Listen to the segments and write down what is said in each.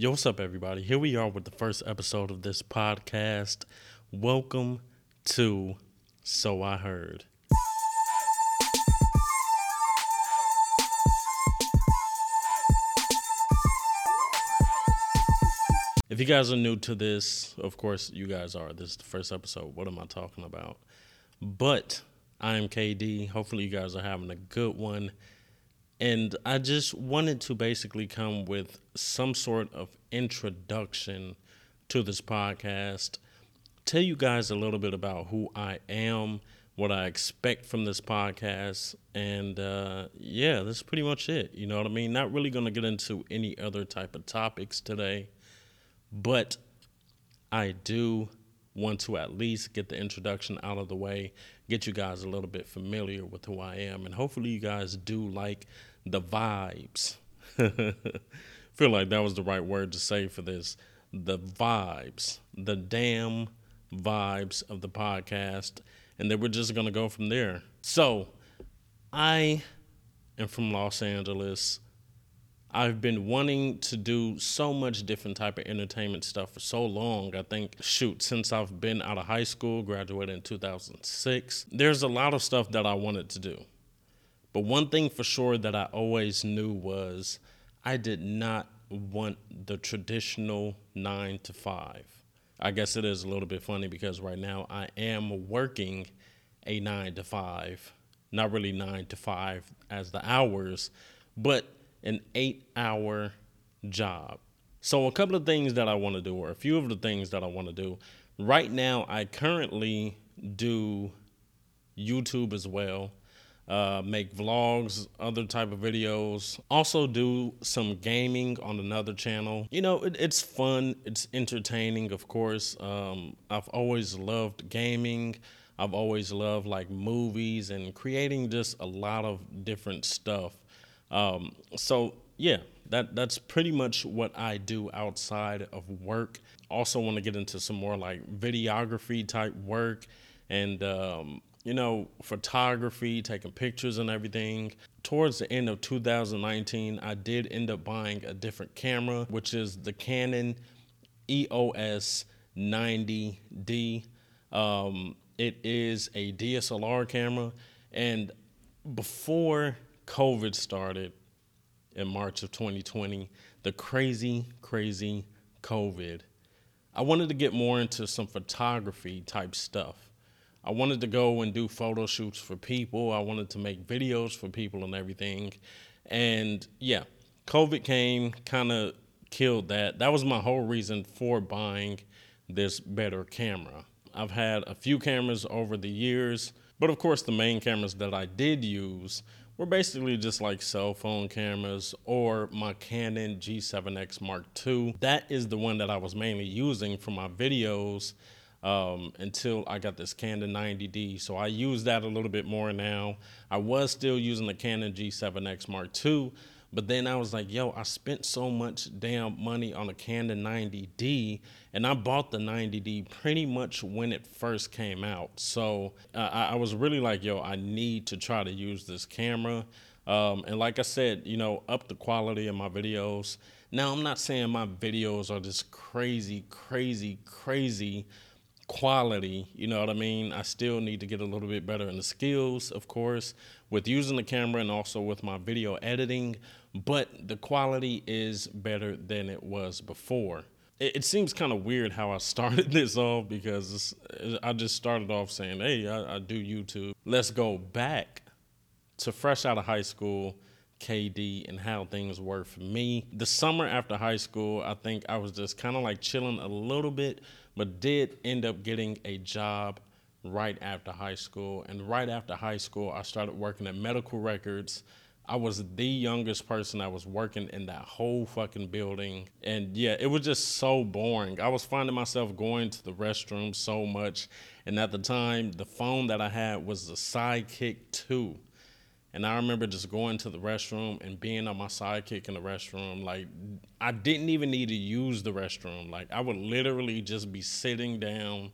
Yo, what's up, everybody? Here we are with the first episode of this podcast. Welcome to So I Heard. If you guys are new to this, of course you guys are. This is the first episode. What am I talking about? But I am KD. Hopefully you guys are having a good one. And I just wanted to basically come with some sort of introduction to this podcast, tell you guys a little bit about who I am, what I expect from this podcast, and yeah, that's pretty much it, you know what I mean? Not really going to get into any other type of topics today, but I do want to at least get the introduction out of the way, get you guys a little bit familiar with who I am, and hopefully you guys do like the vibes. Feel like that was the right word to say for this. The vibes, the damn vibes of the podcast, and then we're just going to go from there. So, I am from Los Angeles. I've been wanting to do so much different type of entertainment stuff for so long. I think, since I've been out of high school, graduated in 2006, there's a lot of stuff that I wanted to do. But one thing for sure that I always knew was I did not want the traditional 9-to-5. I guess it is a little bit funny because right now I am working a 9-to-5. Not really 9-to-5 as the hours, but an 8-hour job. So a couple of things that I want to do, or a few of the things that I want to do. Right now, I currently do YouTube as well, make vlogs, other type of videos, also do some gaming on another channel. You know, it's fun, it's entertaining, of course. I've always loved gaming. I've always loved like movies and creating just a lot of different stuff. So yeah, that's pretty much what I do outside of work. Also want to get into some more like videography type work and, you know, photography, taking pictures and everything. Towards the end of 2019, I did end up buying a different camera, which is the Canon EOS 90D. It is a DSLR camera, and before COVID started in March of 2020, the crazy COVID. I wanted to get more into some photography type stuff. I wanted to go and do photo shoots for people. I wanted to make videos for people and everything. And yeah, COVID came, kind of killed that. That was my whole reason for buying this better camera. I've had a few cameras over the years, but of course the main cameras that I did use were basically just like cell phone cameras or my Canon G7X Mark II. That is the one that I was mainly using for my videos until I got this Canon 90D. So I use that a little bit more now. I was still using the Canon G7X Mark II, but then I was like, yo, I spent so much damn money on a Canon 90D, and I bought the 90D pretty much when it first came out. So I was really like, yo, I need to try to use this camera. And like I said, you know, up the quality of my videos. Now, I'm not saying my videos are this crazy quality, you know what I mean? I still need to get a little bit better in the skills, of course, with using the camera and also with my video editing, but the quality is better than it was before. It seems kind of weird how I started this off, because I just started off saying, hey, I do YouTube. Let's go back to fresh out of high school, KD, and how things were for me. The summer after high school, I think I was just kind of like chilling a little bit, but did end up getting a job right after high school. And right after high school, I started working at Medical Records. I was the youngest person that was working in that whole fucking building. And yeah, it was just so boring. I was finding myself going to the restroom so much. And at the time, the phone that I had was the Sidekick 2. And I remember just going to the restroom and being on my Sidekick in the restroom. Like, I didn't even need to use the restroom. Like, I would literally just be sitting down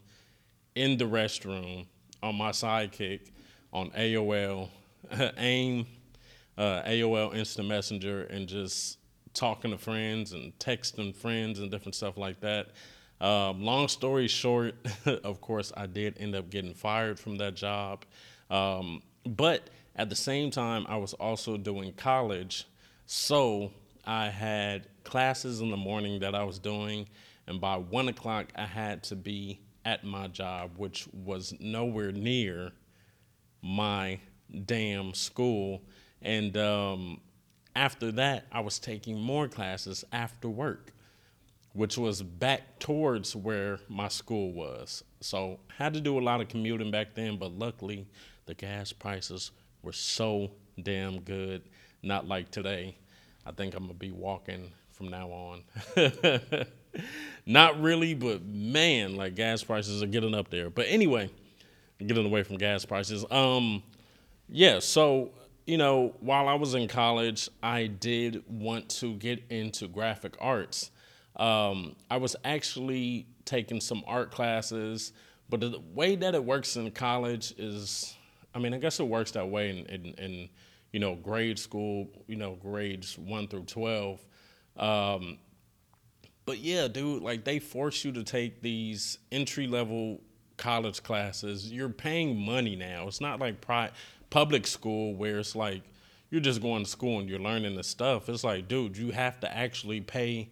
in the restroom on my Sidekick on AOL, AIM, AOL Instant Messenger, and just talking to friends and texting friends and different stuff like that. Long story short, of course, I did end up getting fired from that job. But at the same time, I was also doing college. So I had classes in the morning that I was doing. And by 1 o'clock, I had to be at my job, which was nowhere near my damn school. And after that, I was taking more classes after work, which was back towards where my school was. So had to do a lot of commuting back then, but luckily the gas prices were so damn good. Not like today. I think I'm gonna be walking from now on. Not really, but man, like gas prices are getting up there. But anyway, getting away from gas prices. Yeah, so, you know, while I was in college, I did want to get into graphic arts. I was actually taking some art classes, but the way that it works in college is, I mean, I guess it works that way in you know, grade school, you know, grades 1 through 12. But yeah, dude, like they force you to take these entry-level college classes. You're paying money now. It's not like public school where it's like you're just going to school and you're learning this stuff. It's like, dude, you have to actually pay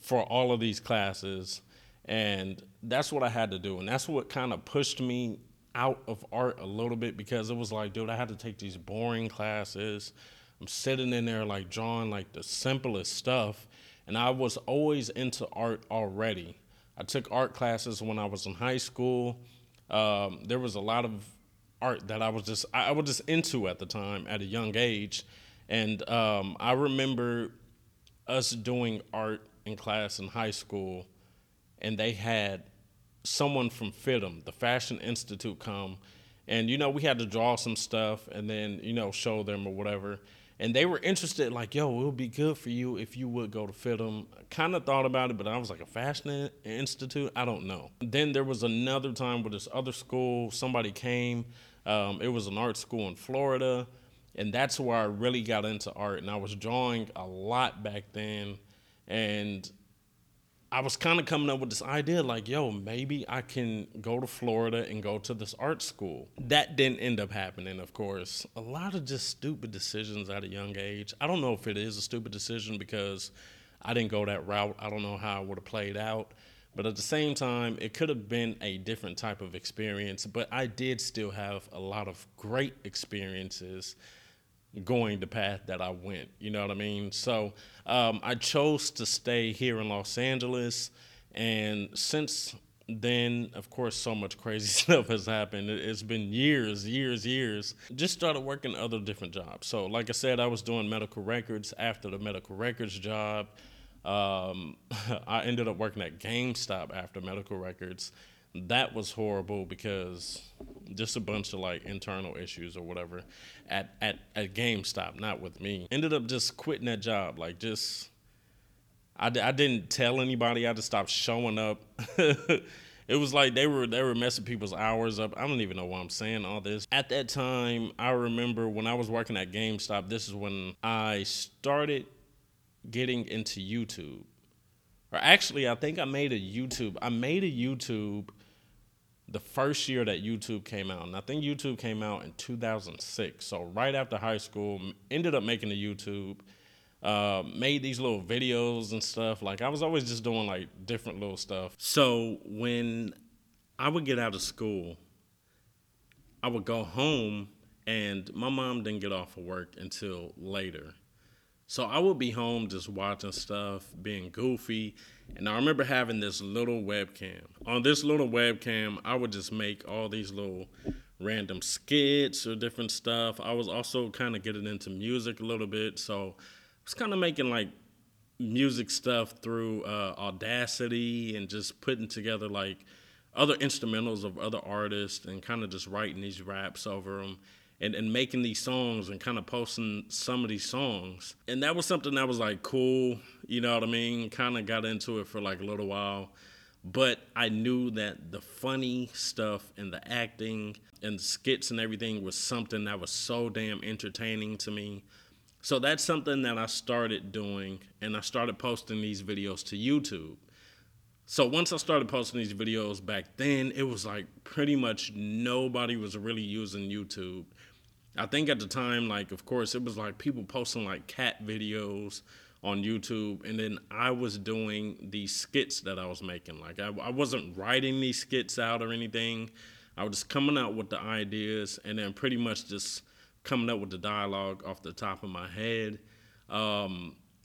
for all of these classes. And that's what I had to do. And that's what kind of pushed me out of art a little bit, because it was like, dude, I had to take these boring classes. I'm sitting in there like drawing like the simplest stuff. And I was always into art already. I took art classes when I was in high school. There was a lot of art that I was just into at the time at a young age. And I remember us doing art in class in high school, and they had someone from FITM, the Fashion Institute, come. And, you know, we had to draw some stuff and then, you know, show them or whatever. And they were interested, like, yo, it would be good for you if you would go to FITM. I kind of thought about it, but I was like, a Fashion Institute? I don't know. Then there was another time with this other school. Somebody came. It was an art school in Florida. And that's where I really got into art. And I was drawing a lot back then. And I was kind of coming up with this idea like, yo, maybe I can go to Florida and go to this art school. That didn't end up happening, of course. A lot of just stupid decisions at a young age. I don't know if it is a stupid decision because I didn't go that route. I don't know how it would have played out. But at the same time, it could have been a different type of experience. But I did still have a lot of great experiences going the path that I went, you know what I mean? So I chose to stay here in Los Angeles. And since then, of course, so much crazy stuff has happened. It's been years. Just started working other different jobs. So like I said, I was doing medical records. After the medical records job, I ended up working at GameStop after medical records. That was horrible because just a bunch of like internal issues or whatever at GameStop, not with me. Ended up just quitting that job. Like just, I didn't tell anybody. I just stopped showing up. It was like they were messing people's hours up. I don't even know why I'm saying all this. At that time, I remember when I was working at GameStop, this is when I started getting into YouTube. Or actually, I think I made a YouTube the first year that YouTube came out. And I think YouTube came out in 2006. So right after high school, ended up making a YouTube, made these little videos and stuff. Like I was always just doing like different little stuff. So when I would get out of school, I would go home and my mom didn't get off of work until later. So I would be home just watching stuff, being goofy. And I remember having this little webcam. On this little webcam, I would just make all these little random skits or different stuff. I was also kind of getting into music a little bit. So I was kind of making like music stuff through Audacity and just putting together like other instrumentals of other artists and kind of just writing these raps over them. And making these songs and kind of posting some of these songs. And that was something that was like cool, you know what I mean? Kind of got into it for like a little while. But I knew that the funny stuff and the acting and the skits and everything was something that was so damn entertaining to me. So that's something that I started doing, and I started posting these videos to YouTube. So once I started posting these videos back then, it was like pretty much nobody was really using YouTube. I think at the time, like, of course, it was like people posting like cat videos on YouTube. And then I was doing these skits that I was making. Like, I wasn't writing these skits out or anything. I was just coming out with the ideas and then pretty much just coming up with the dialogue off the top of my head.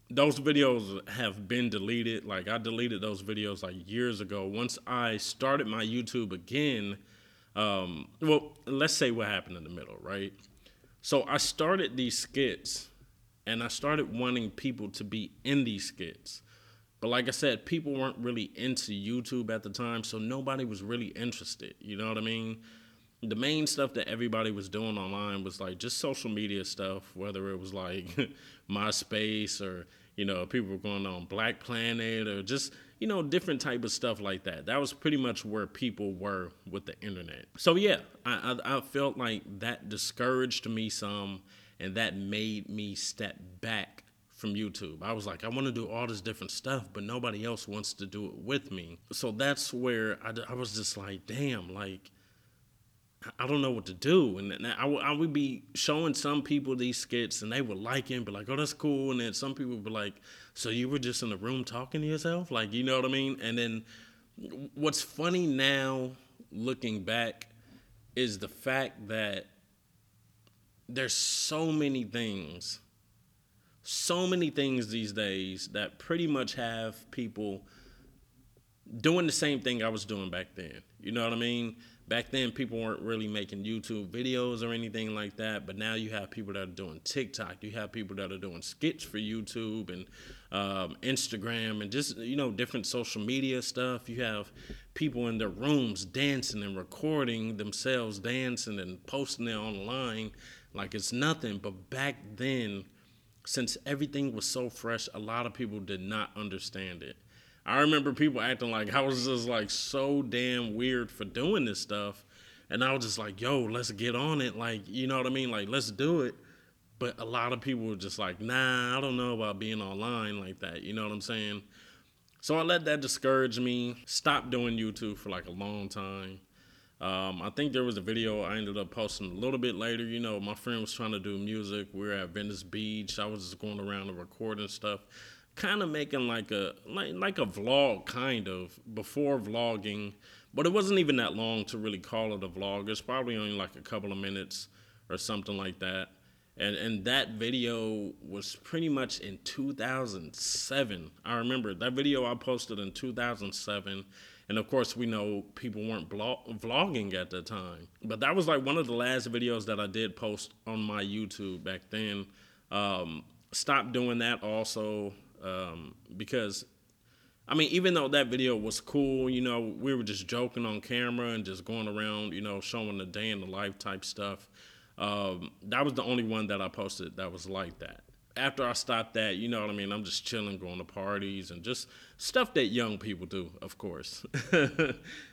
Those videos have been deleted. Like, I deleted those videos like years ago. Once I started my YouTube again, well, let's say what happened in the middle, right? So I started these skits, and I started wanting people to be in these skits. But like I said, people weren't really into YouTube at the time, so nobody was really interested. You know what I mean? The main stuff that everybody was doing online was like just social media stuff, whether it was like MySpace or, you know, people were going on Black Planet or just, you know, different type of stuff like that. That was pretty much where people were with the internet. So yeah, I felt like that discouraged me some, and that made me step back from YouTube. I was like, I want to do all this different stuff, but nobody else wants to do it with me. So that's where I was just like, damn, like, I don't know what to do. And I would be showing some people these skits and they would like it and be like, oh, that's cool. And then some people would be like, so you were just in the room talking to yourself? Like, you know what I mean? And then what's funny now, looking back, is the fact that there's so many things these days that pretty much have people doing the same thing I was doing back then. You know what I mean? Back then, people weren't really making YouTube videos or anything like that, but now you have people that are doing TikTok. You have people that are doing skits for YouTube and Instagram and just, you know, different social media stuff. You have people in their rooms dancing and recording themselves dancing and posting it online like it's nothing. But back then, since everything was so fresh, a lot of people did not understand it. I remember people acting like I was just like so damn weird for doing this stuff. And I was just like, yo, let's get on it. Like, you know what I mean? Like, let's do it. But a lot of people were just like, nah, I don't know about being online like that. You know what I'm saying? So I let that discourage me. Stopped doing YouTube for like a long time. I think there was a video I ended up posting a little bit later. You know, my friend was trying to do music. We were at Venice Beach. I was just going around and recording stuff. Kind of making like a vlog, kind of, before vlogging, but it wasn't even that long to really call it a vlog. It's probably only like a couple of minutes or something like that. And that video was pretty much in 2007. I remember that video I posted in 2007. And of course, we know people weren't vlogging at the time, but that was like one of the last videos that I did post on my YouTube back then. Stopped doing that also. Because, I mean, even though that video was cool, you know, we were just joking on camera and just going around, you know, showing the day in the life type stuff. That was the only one that I posted that was like that. After I stopped that, you know what I mean, I'm just chilling, going to parties and just stuff that young people do, of course.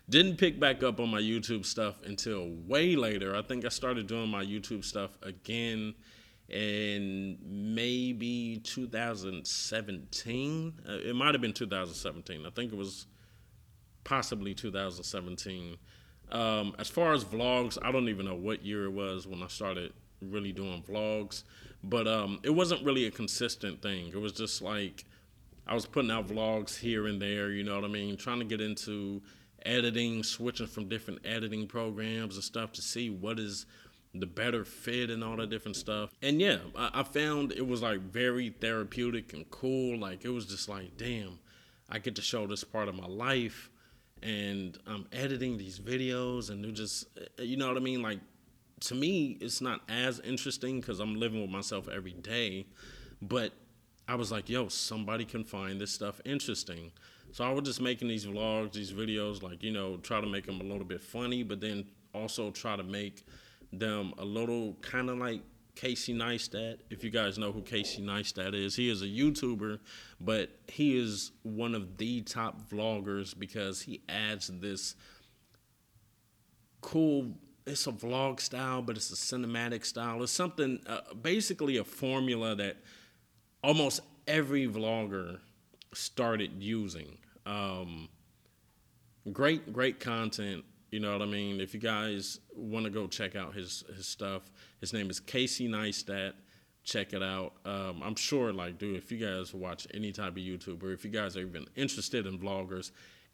Didn't pick back up on my YouTube stuff until way later. I think I started doing my YouTube stuff again in maybe 2017. It might have been 2017. I think it was possibly 2017. As far as vlogs, I don't even know what year it was when I started really doing vlogs, but it wasn't really a consistent thing. It was just like I was putting out vlogs here and there, you know what I mean, trying to get into editing, switching from different editing programs and stuff to see what is the better fit and all that different stuff. And yeah, I found it was like very therapeutic and cool. Like, it was just like, damn, I get to show this part of my life and I'm editing these videos and they're just, you know what I mean? Like, to me, it's not as interesting because I'm living with myself every day, but I was like, yo, somebody can find this stuff interesting. So I was just making these vlogs, these videos, like, you know, try to make them a little bit funny, but then also try to make them a little kind of like Casey Neistat. If you guys know who Casey Neistat is, he is a YouTuber, but he is one of the top vloggers because he adds this cool it's a vlog style, but it's a cinematic style. It's something, basically a formula that almost every vlogger started using. Great content. You know what I mean? If you guys want to go check out his stuff, his name is Casey Neistat. Check it out. I'm sure, like, dude, if you guys watch any type of YouTuber, if you guys are even interested in vloggers,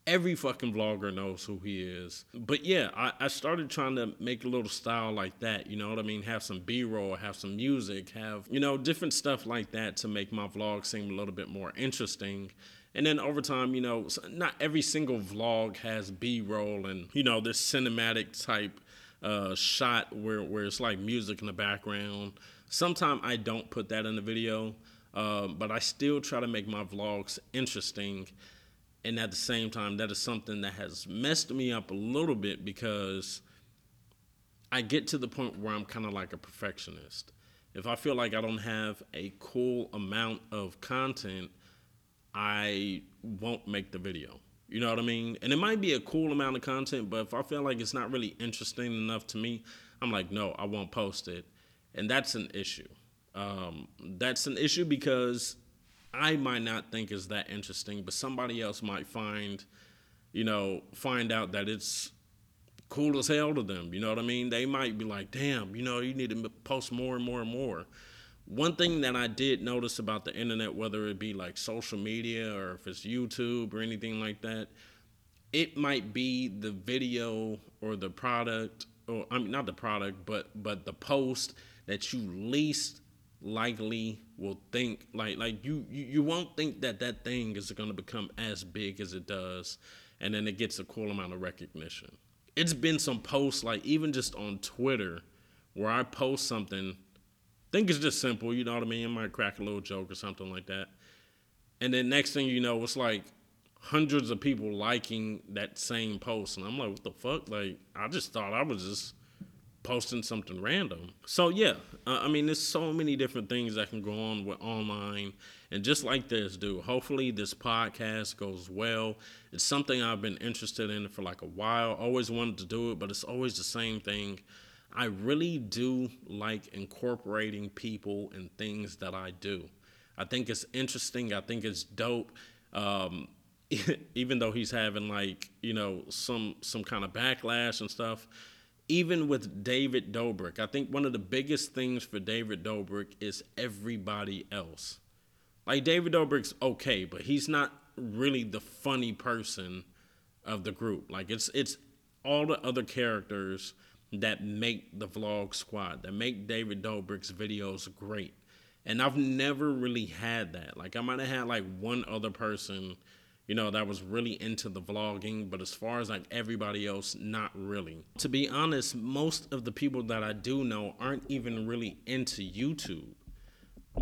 every fucking vlogger knows who he is. But yeah, I started trying to make a little style like that, you know what I mean? Have some B-roll, have some music, have, you know, different stuff like that to make my vlog seem a little bit more interesting. And then over time, you know, not every single vlog has B-roll and, you know, this cinematic type shot where it's like music in the background. Sometimes I don't put that in the video, but I still try to make my vlogs interesting. And at the same time, that is something that has messed me up a little bit because I get to the point where I'm kind of like a perfectionist. If I feel like I don't have a cool amount of content, I won't make the video. You know what I mean? And it might be a cool amount of content, but if I feel like it's not really interesting enough to me, I'm like, no, I won't post it. And that's an issue. That's an issue because I might not think it's that interesting, but somebody else might find out that it's cool as hell to them. You know what I mean? They might be like, damn, you know, you need to post more and more and more. One thing that I did notice about the internet, whether it be like social media or if it's YouTube or anything like that, it might be the video or the product, or I mean, not the product, but the post that you least likely will think, like you won't think that thing is going to become as big as it does, and then it gets a cool amount of recognition. It's been some posts, like even just on Twitter, where I post something, think it's just simple, you know what I mean? I might crack a little joke or something like that. And then next thing you know, it's like hundreds of people liking that same post. And I'm like, what the fuck? Like, I just thought I was just posting something random. So, yeah, I mean, there's so many different things that can go on with online. And just like this, dude, hopefully this podcast goes well. It's something I've been interested in for like a while. Always wanted to do it, but it's always the same thing. I really do like incorporating people and things that I do. I think it's interesting. I think it's dope. Even though he's having like, you know, some kind of backlash and stuff, even with David Dobrik, I think one of the biggest things for David Dobrik is everybody else. Like David Dobrik's okay, but he's not really the funny person of the group. Like it's all the other characters that make the vlog squad, that make David Dobrik's videos great. And I've never really had that. Like I might have had like one other person, you know, that was really into the vlogging, but as far as like everybody else, not really. To be honest, most of the people that I do know aren't even really into YouTube.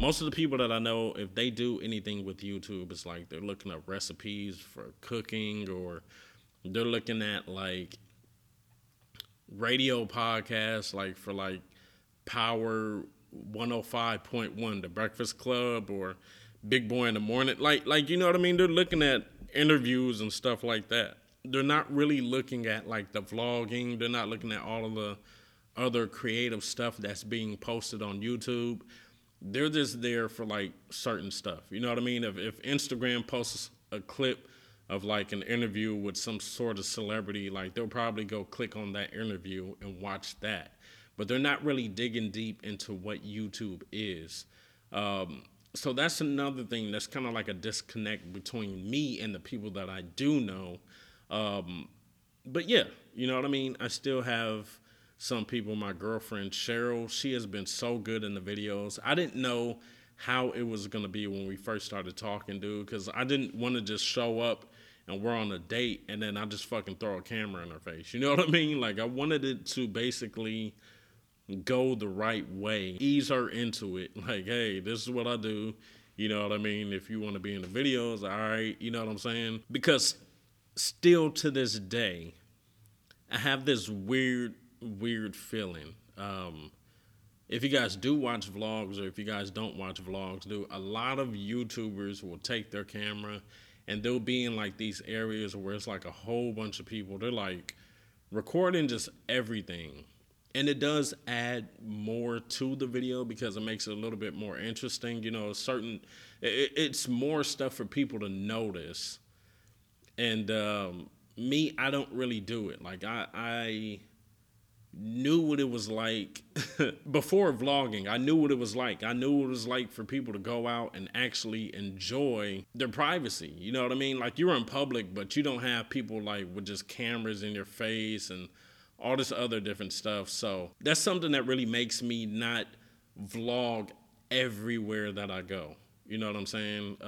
Most of the people that I know, if they do anything with YouTube, it's like they're looking up recipes for cooking, or they're looking at like radio podcasts, like for like Power 105.1, The Breakfast Club, or Big Boy in the Morning. Like you know what I mean? They're looking at interviews and stuff like that. They're not really looking at like the vlogging. They're not looking at all of the other creative stuff that's being posted on YouTube. They're just there for like certain stuff. You know what I mean? If Instagram posts a clip of like an interview with some sort of celebrity, like they'll probably go click on that interview and watch that. But they're not really digging deep into what YouTube is. So that's another thing that's kind of like a disconnect between me and the people that I do know. But yeah, you know what I mean? I still have some people. My girlfriend, Cheryl, she has been so good in the videos. I didn't know how it was going to be when we first started talking, dude, because I didn't want to just show up and we're on a date and then I just fucking throw a camera in her face. You know what I mean? Like I wanted it to basically go the right way, ease her into it. Like, hey, this is what I do. You know what I mean? If you want to be in the videos, all right. You know what I'm saying? Because still to this day, I have this weird feeling. If you guys do watch vlogs, or if you guys don't watch vlogs, dude, a lot of YouTubers will take their camera and they'll be in like these areas where it's like a whole bunch of people. They're like recording just everything. And it does add more to the video because it makes it a little bit more interesting. You know, it's more stuff for people to notice. And me, I don't really do it. Like, I knew what it was like before vlogging. I knew what it was like. I knew what it was like for people to go out and actually enjoy their privacy. You know what I mean? Like, you're in public, but you don't have people, like, with just cameras in your face and all this other different stuff. So that's something that really makes me not vlog everywhere that I go. You know what I'm saying?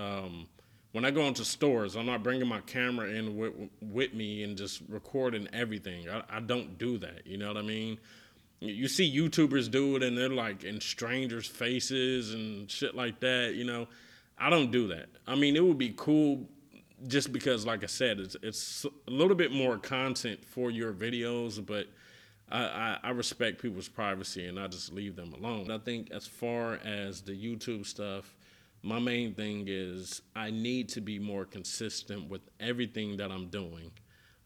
When I go into stores, I'm not bringing my camera in with me and just recording everything. I don't do that. You know what I mean? You see YouTubers do it, and they're like in strangers' faces and shit like that. You know, I don't do that. I mean, it would be cool just because, like I said, it's a little bit more content for your videos, but I respect people's privacy, and I just leave them alone. I think as far as the YouTube stuff, my main thing is I need to be more consistent with everything that I'm doing.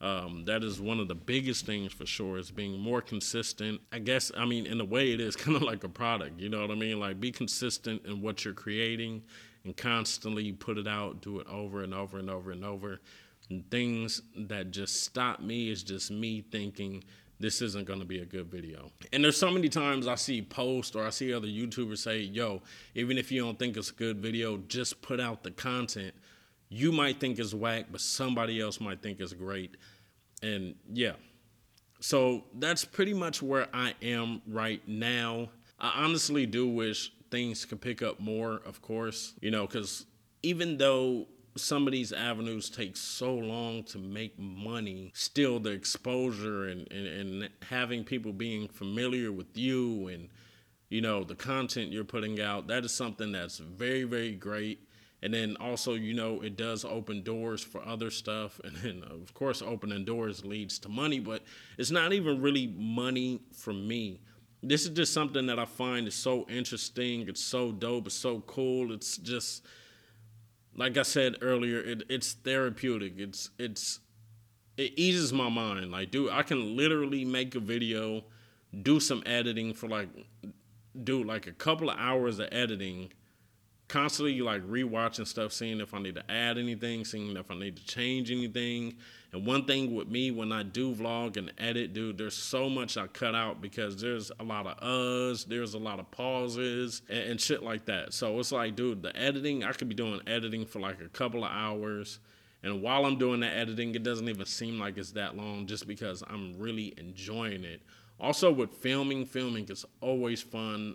That is one of the biggest things for sure, is being more consistent. I guess, I mean, in a way it is kind of like a product, you know what I mean? Like, be consistent in what you're creating and constantly put it out, do it over and over and over and over. And things that just stop me is just me thinking this isn't going to be a good video. And there's so many times I see posts or I see other YouTubers say, yo, even if you don't think it's a good video, just put out the content. You might think it's whack, but somebody else might think it's great. And yeah, so that's pretty much where I am right now. I honestly do wish things could pick up more, of course, you know, because even though some of these avenues take so long to make money, still the exposure and having people being familiar with you and, you know, the content you're putting out, that is something that's very, very great. And then also, you know, it does open doors for other stuff. And then, of course, opening doors leads to money, but it's not even really money for me. This is just something that I find is so interesting. It's so dope. It's so cool. It's just, like I said earlier, it's therapeutic. It eases my mind. Like, dude, I can literally make a video, do some editing for like a couple of hours of editing, constantly like rewatching stuff, seeing if I need to add anything, seeing if I need to change anything. And one thing with me, when I do vlog and edit, dude, there's so much I cut out because there's a lot of uhs, there's a lot of pauses and shit like that. So it's like, dude, the editing, I could be doing editing for like a couple of hours. And while I'm doing the editing, it doesn't even seem like it's that long just because I'm really enjoying it. Also with filming is always fun.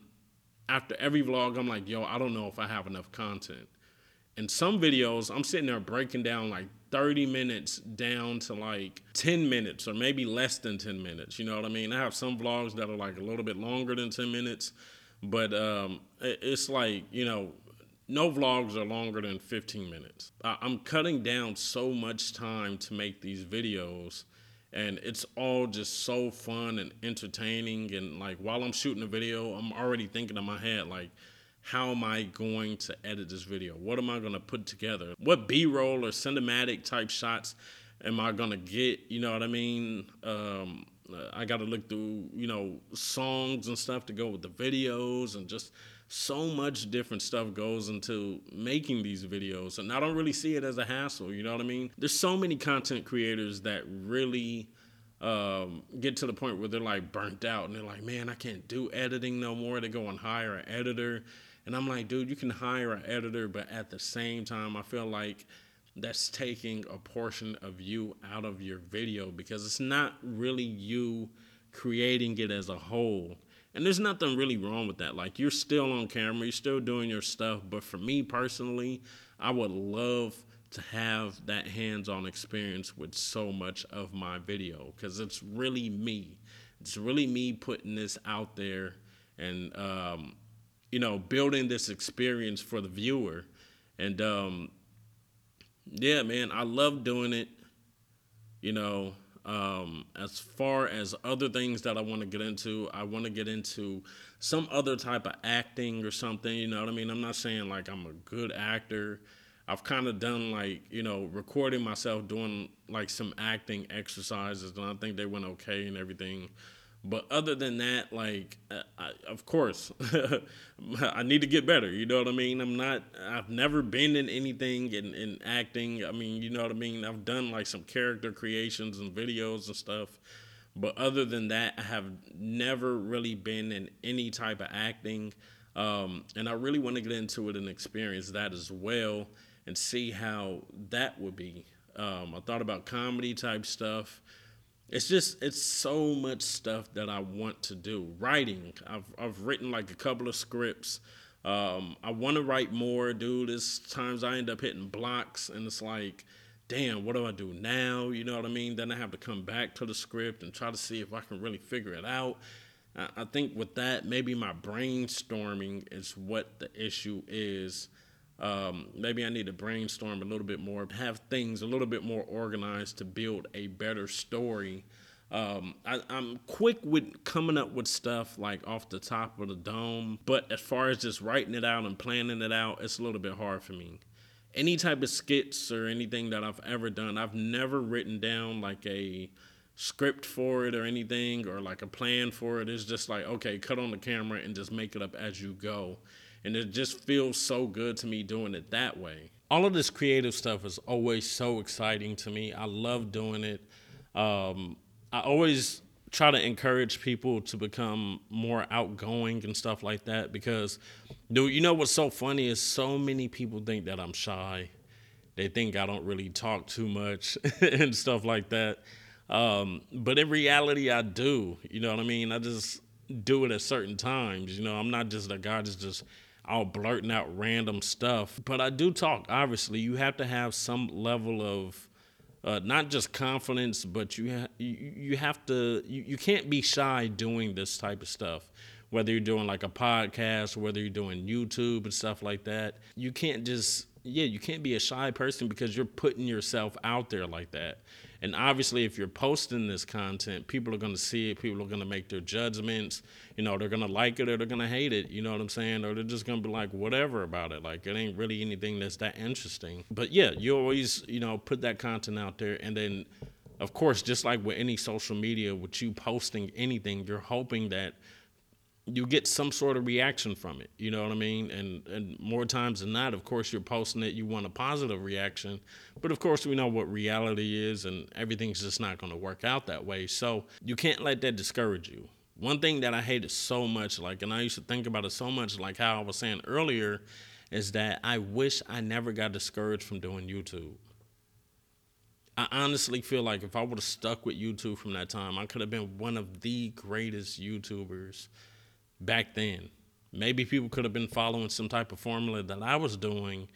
After every vlog, I'm like, yo, I don't know if I have enough content. And some videos, I'm sitting there breaking down like 30 minutes down to like 10 minutes or maybe less than 10 minutes. You know what I mean? I have some vlogs that are like a little bit longer than 10 minutes, but it's like, you know, no vlogs are longer than 15 minutes. I'm cutting down so much time to make these videos. And it's all just so fun and entertaining. And like, while I'm shooting a video, I'm already thinking in my head, like, how am I going to edit this video? What am I going to put together? What B-roll or cinematic type shots am I going to get? You know what I mean? I got to look through, you know, songs and stuff to go with the videos, and just so much different stuff goes into making these videos. And I don't really see it as a hassle. You know what I mean? There's so many content creators that really get to the point where they're like burnt out and they're like, man, I can't do editing no more. They go and hire an editor. And I'm like, dude, you can hire an editor, but at the same time, I feel like that's taking a portion of you out of your video because it's not really you creating it as a whole. And there's nothing really wrong with that. Like, you're still on camera, you're still doing your stuff. But for me personally, I would love to have that hands-on experience with so much of my video because it's really me. It's really me putting this out there and, you know, building this experience for the viewer. And, yeah, man, I love doing it, you know. As far as other things that I want to get into, I want to get into some other type of acting or something, you know what I mean? I'm not saying like I'm a good actor. I've kind of done like, you know, recording myself doing like some acting exercises, and I think they went okay and everything. But other than that, like, of course, I need to get better. You know what I mean? I've never been in anything in acting. I mean, you know what I mean? I've done like some character creations and videos and stuff. But other than that, I have never really been in any type of acting. And I really want to get into it and experience that as well and see how that would be. I thought about comedy type stuff. It's so much stuff that I want to do. Writing, I've written like a couple of scripts. I want to write more, dude. There's times I end up hitting blocks and it's like, damn, what do I do now? You know what I mean? Then I have to come back to the script and try to see if I can really figure it out. I think with that, maybe my brainstorming is what the issue is. Maybe I need to brainstorm a little bit more, have things a little bit more organized to build a better story. I'm quick with coming up with stuff like off the top of the dome, but as far as just writing it out and planning it out, it's a little bit hard for me. Any type of skits or anything that I've ever done, I've never written down like a script for it or anything or like a plan for it. It's just like, okay, cut on the camera and just make it up as you go. And it just feels so good to me doing it that way. All of this creative stuff is always so exciting to me. I love doing it. I always try to encourage people to become more outgoing and stuff like that because, dude, you know what's so funny is so many people think that I'm shy. They think I don't really talk too much and stuff like that. But in reality, I do. You know what I mean? I just do it at certain times. You know, I'm not just a guy that's just out blurting out random stuff. But I do talk, obviously. You have to have some level of not just confidence, but you can't be shy doing this type of stuff. Whether you're doing like a podcast, whether you're doing YouTube and stuff like that, you can't be a shy person because you're putting yourself out there like that. And obviously, if you're posting this content, people are going to see it. People are going to make their judgments. You know, they're going to like it or they're going to hate it. You know what I'm saying? Or they're just going to be like, whatever about it. Like, it ain't really anything that's that interesting. But yeah, you always, you know, put that content out there. And then, of course, just like with any social media, with you posting anything, you're hoping that you get some sort of reaction from it. You know what I mean? And more times than not, of course, you're posting it. You want a positive reaction. But, of course, we know what reality is, and everything's just not going to work out that way. So you can't let that discourage you. One thing that I hated so much, like, and I used to think about it so much, like how I was saying earlier, is that I wish I never got discouraged from doing YouTube. I honestly feel like if I would have stuck with YouTube from that time, I could have been one of the greatest YouTubers back then. Maybe people could have been following some type of formula that I was doing,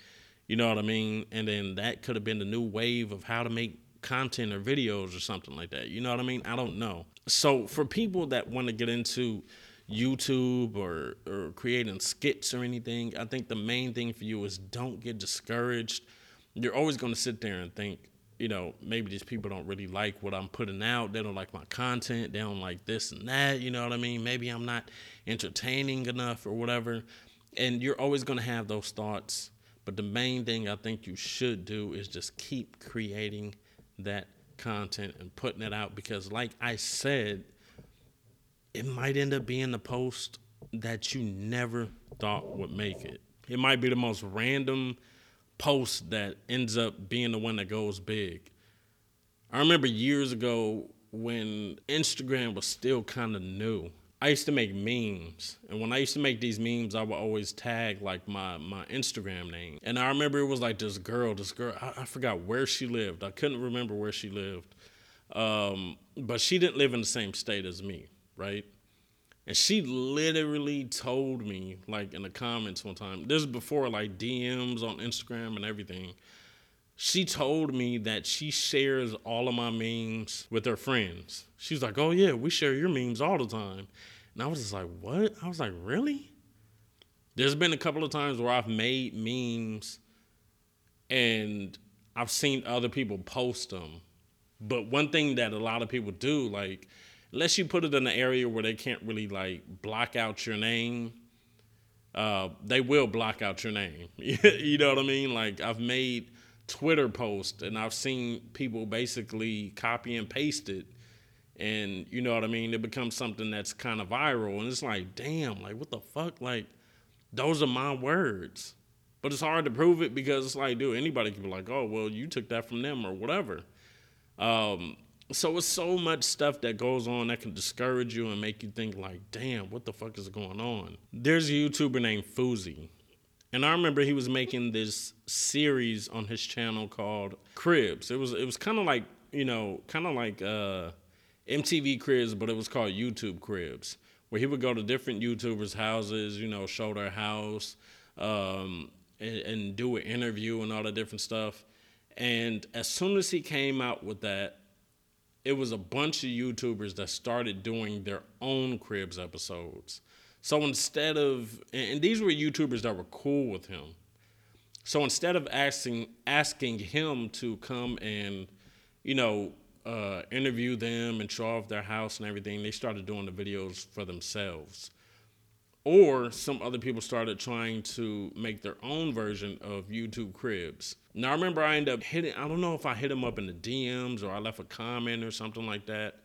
you know what I mean? And then that could have been the new wave of how to make content or videos or something like that. You know what I mean? I don't know. So for people that want to get into YouTube or creating skits or anything, I think the main thing for you is don't get discouraged. You're always going to sit there and think, you know, maybe these people don't really like what I'm putting out. They don't like my content. They don't like this and that. You know what I mean? Maybe I'm not entertaining enough or whatever. And you're always going to have those thoughts. But the main thing I think you should do is just keep creating that content and putting it out. Because like I said, it might end up being the post that you never thought would make it. It might be the most random post that ends up being the one that goes big. I remember years ago when Instagram was still kind of new, I used to make memes. And when I used to make these memes, I would always tag like my Instagram name. And I remember it was like this girl, I forgot where she lived. I couldn't remember where she lived. But she didn't live in the same state as me, right? And she literally told me, like, in the comments one time, this is before, like, DMs on Instagram and everything. She told me that she shares all of my memes with her friends. She's like, oh, yeah, we share your memes all the time. And I was just like, what? I was like, really? There's been a couple of times where I've made memes and I've seen other people post them. But one thing that a lot of people do, like, unless you put it in an area where they can't really, like, block out your name, they will block out your name. You know what I mean? Like, I've made Twitter posts, and I've seen people basically copy and paste it And you know what I mean? It becomes something that's kind of viral. And it's like, damn, like what the fuck? Like those are my words. But it's hard to prove it because it's like, dude, anybody can be like, oh, well, you took that from them or whatever. So it's so much stuff that goes on that can discourage you and make you think like, damn, what the fuck is going on? There's a YouTuber named Foozie. And I remember he was making this series on his channel called Cribs. It was kind of like, you know, kind of like MTV Cribs, but it was called YouTube Cribs, where he would go to different YouTubers' houses, you know, show their house, and do an interview and all that different stuff. And as soon as he came out with that, it was a bunch of YouTubers that started doing their own Cribs episodes. So instead of, and these were YouTubers that were cool with him. So instead of asking him to come and, you know, interview them and show off their house and everything, they started doing the videos for themselves. Or some other people started trying to make their own version of YouTube Cribs. Now, I remember I ended up I don't know if I hit him up in the DMs or I left a comment or something like that,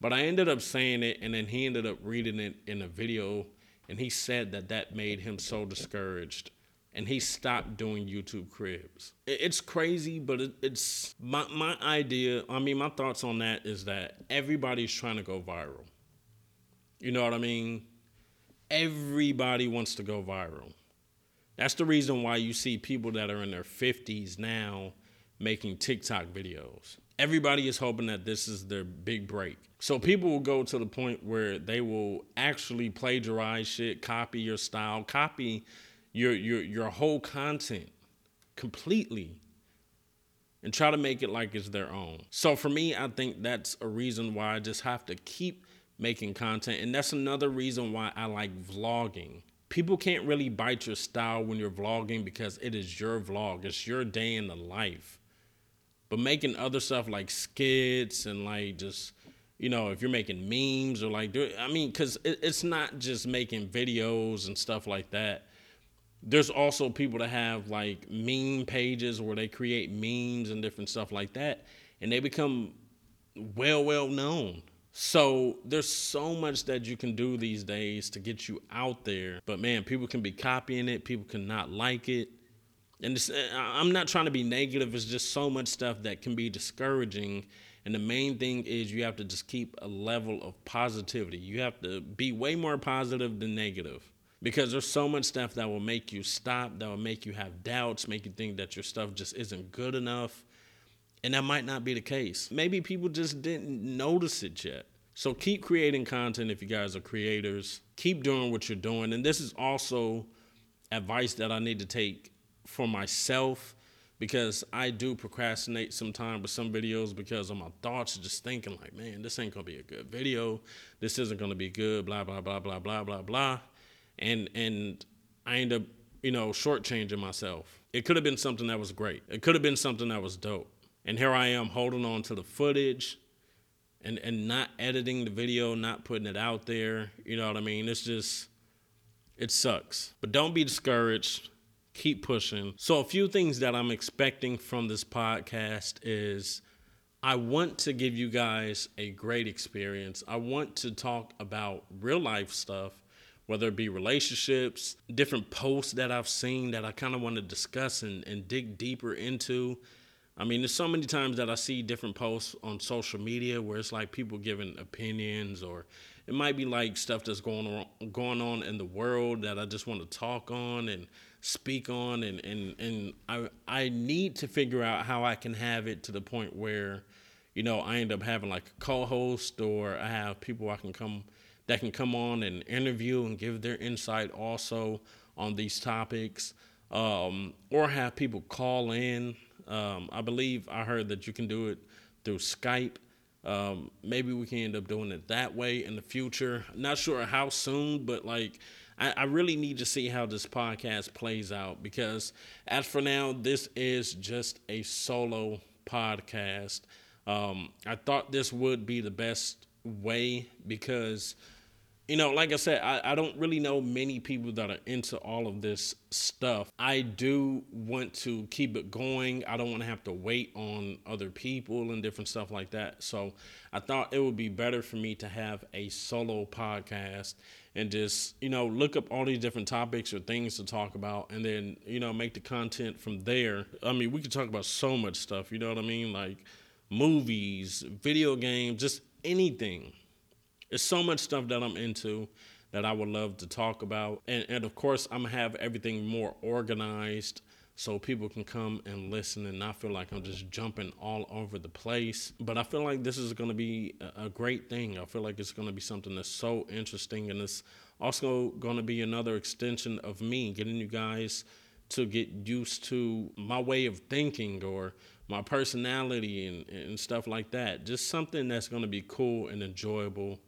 but I ended up saying it, and then he ended up reading it in a video, and he said that that made him so discouraged, and he stopped doing YouTube Cribs. It's crazy, but it's my idea. I mean, my thoughts on that is that everybody's trying to go viral. You know what I mean? Everybody wants to go viral. That's the reason why you see people that are in their 50s now making TikTok videos. Everybody is hoping that this is their big break. So people will go to the point where they will actually plagiarize shit, copy your style, copy your whole content completely and try to make it like it's their own. So for me, I think that's a reason why I just have to keep making content. And that's another reason why I like vlogging. People can't really bite your style when you're vlogging because it is your vlog. It's your day in the life. But making other stuff like skits and like just, you know, if you're making memes or like, I mean, because it's not just making videos and stuff like that. There's also people that have like meme pages where they create memes and different stuff like that. And they become well known. So there's so much that you can do these days to get you out there. But man, people can be copying it. People can not like it. And I'm not trying to be negative. It's just so much stuff that can be discouraging. And the main thing is you have to just keep a level of positivity. You have to be way more positive than negative because there's so much stuff that will make you stop, that will make you have doubts, make you think that your stuff just isn't good enough. And that might not be the case. Maybe people just didn't notice it yet. So keep creating content if you guys are creators. Keep doing what you're doing. And this is also advice that I need to take for myself because I do procrastinate sometimes with some videos because of my thoughts just thinking like, man, this ain't gonna be a good video. This isn't gonna be good, blah, blah, blah, blah, blah, blah, blah. And I end up, you know, shortchanging myself. It could have been something that was great. It could have been something that was dope. And here I am holding on to the footage and not editing the video, not putting it out there. You know what I mean? It's just, it sucks. But don't be discouraged. Keep pushing. So a few things that I'm expecting from this podcast is I want to give you guys a great experience. I want to talk about real life stuff, whether it be relationships, different posts that I've seen that I kind of want to discuss and dig deeper into. I mean, there's so many times that I see different posts on social media where it's like people giving opinions or it might be like stuff that's going on in the world that I just want to talk on and speak on. And I need to figure out how I can have it to the point where, you know, I end up having like a co-host or I have people that can come on and interview and give their insight also on these topics or have people call in. I believe I heard that you can do it through Skype. Maybe we can end up doing it that way in the future. Not sure how soon, but like I really need to see how this podcast plays out because as for now, this is just a solo podcast. I thought this would be the best way because You know, like I said, I don't really know many people that are into all of this stuff. I do want to keep it going. I don't want to have to wait on other people and different stuff like that. So I thought it would be better for me to have a solo podcast and just, you know, look up all these different topics or things to talk about and then, you know, make the content from there. I mean, we could talk about so much stuff, you know what I mean? Like movies, video games, just anything. It's so much stuff that I'm into that I would love to talk about. And of course, I'm going to have everything more organized so people can come and listen and not feel like I'm just jumping all over the place. But I feel like this is going to be a great thing. I feel like it's going to be something that's so interesting. And it's also going to be another extension of me getting you guys to get used to my way of thinking or my personality and stuff like that. Just something that's going to be cool and enjoyable.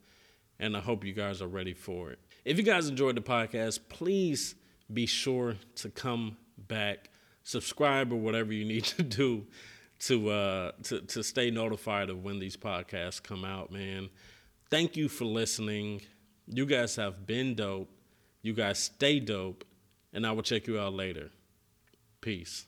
And I hope you guys are ready for it. If you guys enjoyed the podcast, please be sure to come back, subscribe, or whatever you need to do to stay notified of when these podcasts come out, man. Thank you for listening. You guys have been dope. You guys stay dope. And I will check you out later. Peace.